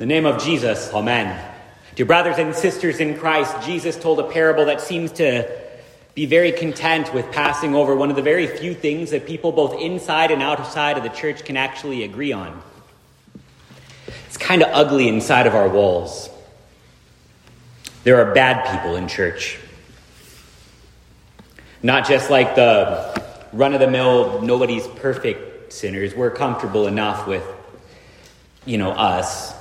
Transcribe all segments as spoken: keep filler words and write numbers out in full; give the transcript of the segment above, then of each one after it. The name of Jesus, amen. Dear brothers and sisters in Christ, Jesus told a parable that seems to be very content with passing over one of the very few things that people both inside and outside of the church can actually agree on. It's kind of ugly inside of our walls. There are bad people in church. Not just like the run-of-the-mill, nobody's perfect sinners. We're comfortable enough with, you know, us.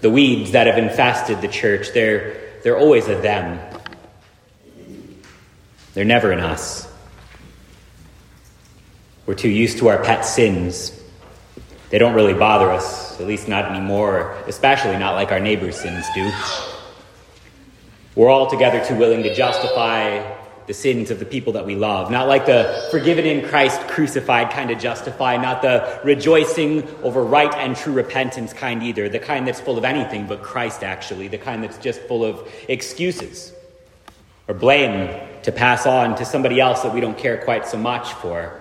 The weeds that have infested the church, they're, they're always a them. They're never in us. We're too used to our pet sins. They don't really bother us, at least not anymore, especially not like our neighbor's sins do. We're altogether too willing to justify the sins of the people that we love. Not like the forgiven in Christ crucified kind of justify, not the rejoicing over right and true repentance kind either, the kind that's full of anything but Christ actually, the kind that's just full of excuses or blame to pass on to somebody else that we don't care quite so much for,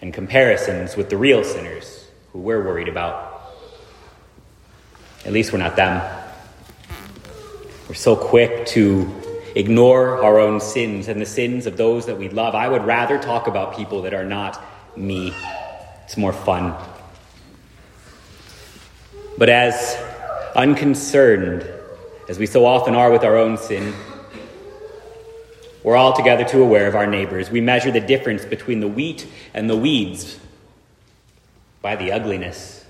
and comparisons with the real sinners who we're worried about. At least we're not them. We're so quick to ignore our own sins and the sins of those that we love. I would rather talk about people that are not me. It's more fun. But as unconcerned as we so often are with our own sin, we're altogether too aware of our neighbors. We measure the difference between the wheat and the weeds by the ugliness.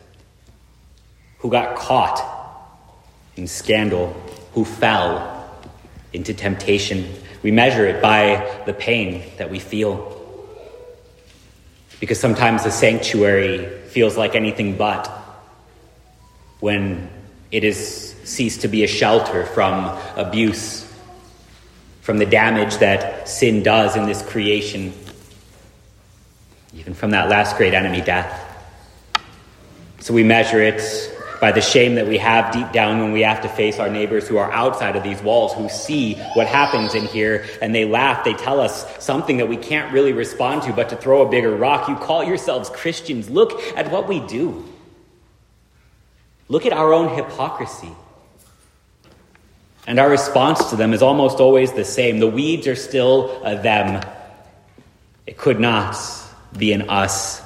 Who got caught in scandal? Who fell into temptation? We measure it by the pain that we feel. Because sometimes the sanctuary feels like anything but when it has ceased to be a shelter from abuse, from the damage that sin does in this creation, even from that last great enemy, death. So we measure it by the shame that we have deep down when we have to face our neighbors who are outside of these walls, who see what happens in here, and they laugh, they tell us something that we can't really respond to, but to throw a bigger rock. You call yourselves Christians. Look at what we do. Look at our own hypocrisy. And our response to them is almost always the same. The weeds are still a them. It could not be an us.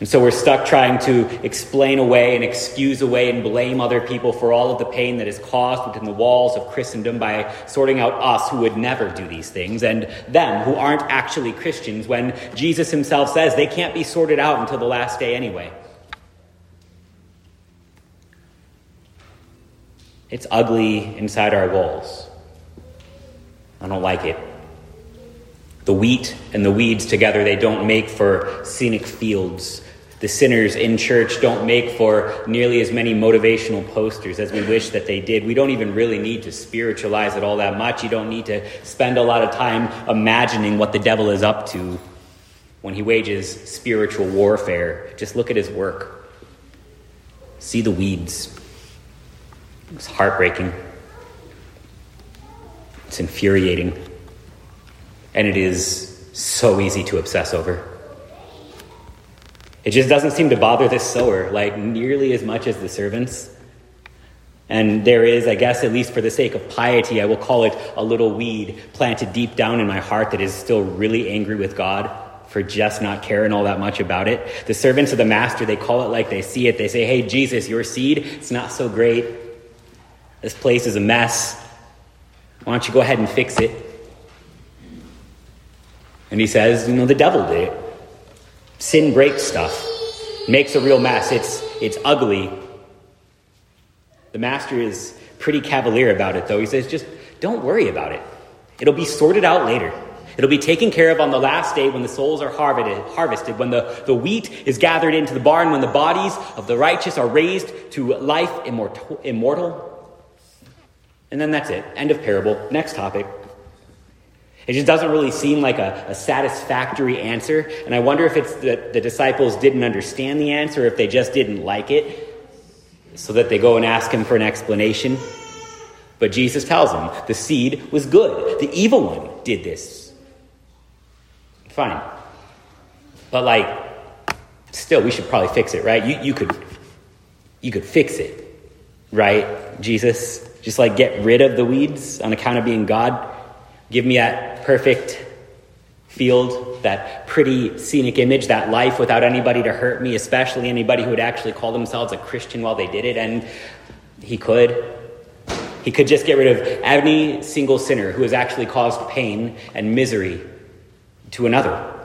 And so we're stuck trying to explain away and excuse away and blame other people for all of the pain that is caused within the walls of Christendom by sorting out us who would never do these things and them who aren't actually Christians, when Jesus himself says they can't be sorted out until the last day anyway. It's ugly inside our walls. I don't like it. The wheat and the weeds together, they don't make for scenic fields. The sinners in church don't make for nearly as many motivational posters as we wish that they did. We don't even really need to spiritualize it all that much. You don't need to spend a lot of time imagining what the devil is up to when he wages spiritual warfare. Just look at his work. See the weeds. It's heartbreaking. It's infuriating. And it is so easy to obsess over. It just doesn't seem to bother the sower, like nearly as much as the servants. And there is, I guess, at least for the sake of piety, I will call it a little weed planted deep down in my heart that is still really angry with God for just not caring all that much about it. The servants of the master, they call it like they see it. They say, hey, Jesus, your seed, it's not so great. This place is a mess. Why don't you go ahead and fix it? And he says, you know, the devil did it. Sin breaks stuff, makes a real mess. It's it's ugly. The master is pretty cavalier about it, though. He says, just don't worry about it. It'll be sorted out later. It'll be taken care of on the last day when the souls are harvested, harvested, when the, the wheat is gathered into the barn, when the bodies of the righteous are raised to life immortal. immortal. And then that's it. End of parable. Next topic. It just doesn't really seem like a, a satisfactory answer. And I wonder if it's that the disciples didn't understand the answer, if they just didn't like it, so that they go and ask him for an explanation. But Jesus tells them the seed was good. The evil one did this. Fine. But like, still, we should probably fix it, right? You you could you could fix it, right, Jesus? Just like get rid of the weeds on account of being God. Give me that perfect field, that pretty scenic image, that life without anybody to hurt me, especially anybody who would actually call themselves a Christian while they did it. And he could. He could just get rid of any single sinner who has actually caused pain and misery to another.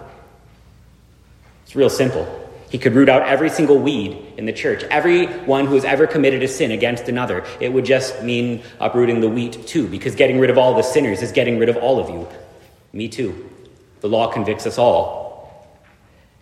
It's real simple. He could root out every single weed in the church, everyone who has ever committed a sin against another. It would just mean uprooting the wheat too, because getting rid of all the sinners is getting rid of all of you. Me too. The law convicts us all.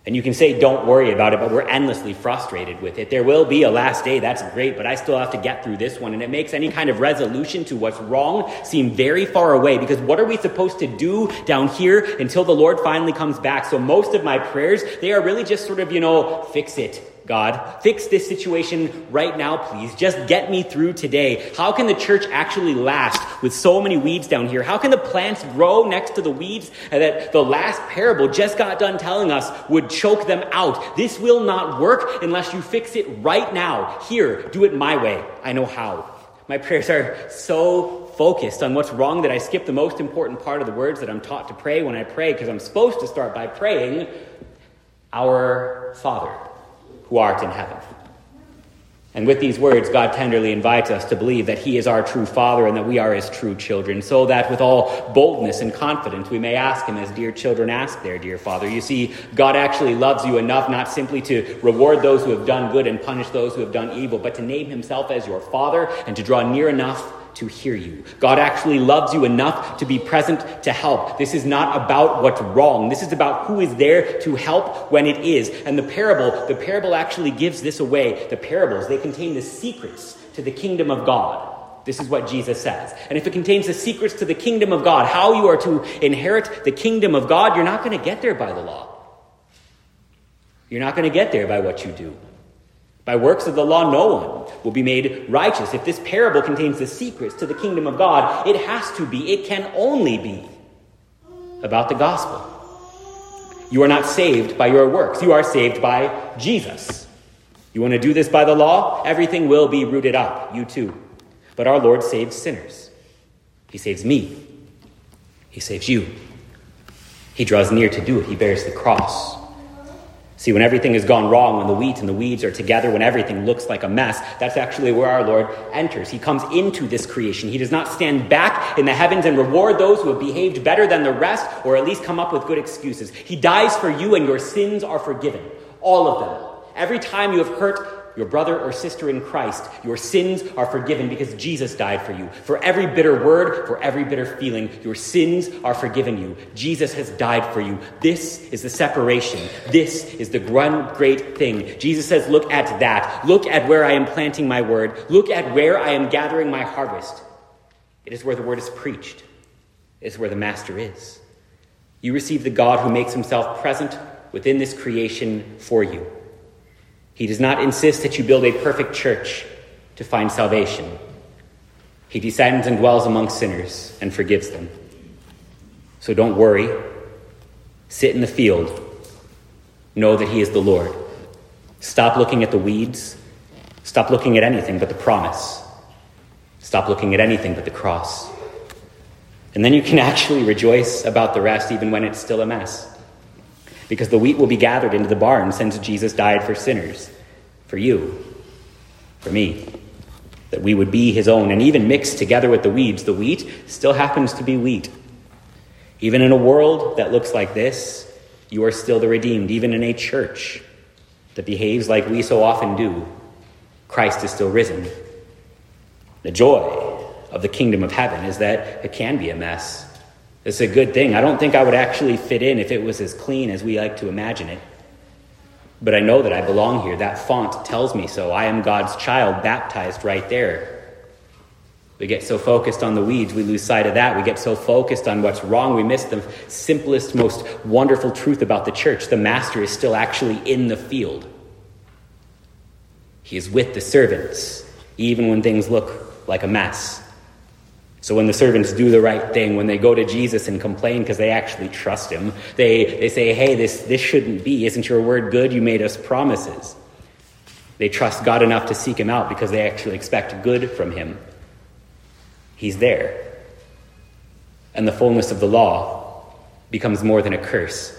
And you can say, don't worry about it, but we're endlessly frustrated with it. There will be a last day. That's great, but I still have to get through this one. And it makes any kind of resolution to what's wrong seem very far away, because what are we supposed to do down here until the Lord finally comes back? So most of my prayers, they are really just sort of, you know, fix it, God. Fix this situation right now, please. Just get me through today. How can the church actually last with so many weeds down here? How can the plants grow next to the weeds that the last parable just got done telling us would choke them out? This will not work unless you fix it right now. Here, do it my way. I know how. My prayers are so focused on what's wrong that I skip the most important part of the words that I'm taught to pray when I pray, because I'm supposed to start by praying, Our Father, who art in heaven. And with these words, God tenderly invites us to believe that he is our true Father and that we are his true children, so that with all boldness and confidence, we may ask him as dear children ask their dear Father. You see, God actually loves you enough not simply to reward those who have done good and punish those who have done evil, but to name himself as your Father and to draw near enough to hear you. God actually loves you enough to be present to help. This is not about what's wrong. This is about who is there to help when it is. And the parable, the parable actually gives this away. The parables, they contain the secrets to the kingdom of God. This is what Jesus says. And if it contains the secrets to the kingdom of God, how you are to inherit the kingdom of God, you're not going to get there by the law. You're not going to get there by what you do. By works of the law, no one will be made righteous. If this parable contains the secrets to the kingdom of God, it has to be, it can only be about the gospel. You are not saved by your works. You are saved by Jesus. You want to do this by the law? Everything will be rooted up, you too. But our Lord saves sinners. He saves me. He saves you. He draws near to do it. He bears the cross. See, when everything has gone wrong, when the wheat and the weeds are together, when everything looks like a mess, that's actually where our Lord enters. He comes into this creation. He does not stand back in the heavens and reward those who have behaved better than the rest, or at least come up with good excuses. He dies for you, and your sins are forgiven. All of them. Every time you have hurt your brother or sister in Christ, your sins are forgiven because Jesus died for you. For every bitter word, for every bitter feeling, your sins are forgiven you. Jesus has died for you. This is the separation. This is the one great thing. Jesus says, look at that. Look at where I am planting my word. Look at where I am gathering my harvest. It is where the word is preached. It is where the master is. You receive the God who makes himself present within this creation for you. He does not insist that you build a perfect church to find salvation. He descends and dwells among sinners and forgives them. So don't worry. Sit in the field. Know that he is the Lord. Stop looking at the weeds. Stop looking at anything but the promise. Stop looking at anything but the cross. And then you can actually rejoice about the rest, even when it's still a mess. Because the wheat will be gathered into the barn, since Jesus died for sinners, for you, for me, that we would be his own. And even mixed together with the weeds, the wheat still happens to be wheat. Even in a world that looks like this, you are still the redeemed. Even in a church that behaves like we so often do, Christ is still risen. The joy of the kingdom of heaven is that it can be a mess. It's a good thing. I don't think I would actually fit in if it was as clean as we like to imagine it. But I know that I belong here. That font tells me so. I am God's child, baptized right there. We get so focused on the weeds, we lose sight of that. We get so focused on what's wrong, we miss the simplest, most wonderful truth about the church. The master is still actually in the field. He is with the servants, even when things look like a mess. So when the servants do the right thing, when they go to Jesus and complain because they actually trust him, they, they say, hey, this, this shouldn't be. Isn't your word good? You made us promises. They trust God enough to seek him out because they actually expect good from him. He's there. And the fullness of the law becomes more than a curse.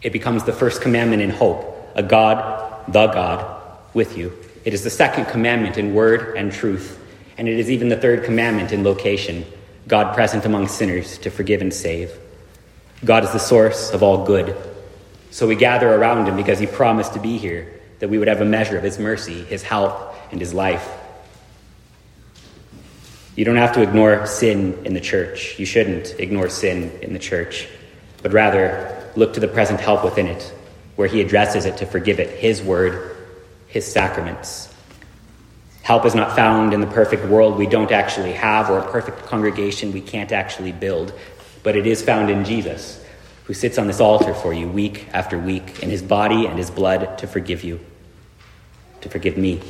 It becomes the first commandment in hope, a God, the God, with you. It is the second commandment in word and truth. And it is even the third commandment in location, God present among sinners to forgive and save. God is the source of all good. So we gather around him because he promised to be here, that we would have a measure of his mercy, his help, and his life. You don't have to ignore sin in the church. You shouldn't ignore sin in the church, but rather look to the present help within it, where he addresses it to forgive it, his word, his sacraments. Help is not found in the perfect world we don't actually have or a perfect congregation we can't actually build, but it is found in Jesus, who sits on this altar for you week after week in his body and his blood to forgive you, to forgive me.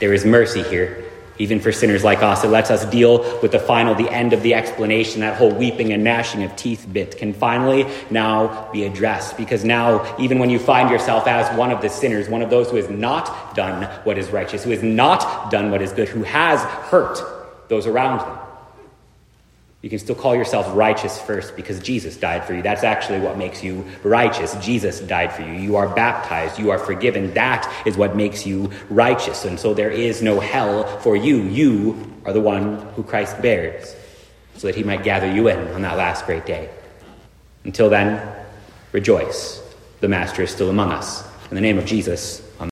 There is mercy here, even for sinners like us. It lets us deal with the final, the end of the explanation, that whole weeping and gnashing of teeth bit can finally now be addressed, because now, even when you find yourself as one of the sinners, one of those who has not done what is righteous, who has not done what is good, who has hurt those around them, you can still call yourself righteous first because Jesus died for you. That's actually what makes you righteous. Jesus died for you. You are baptized. You are forgiven. That is what makes you righteous. And so there is no hell for you. You are the one who Christ bears so that he might gather you in on that last great day. Until then, rejoice. The Master is still among us. In the name of Jesus,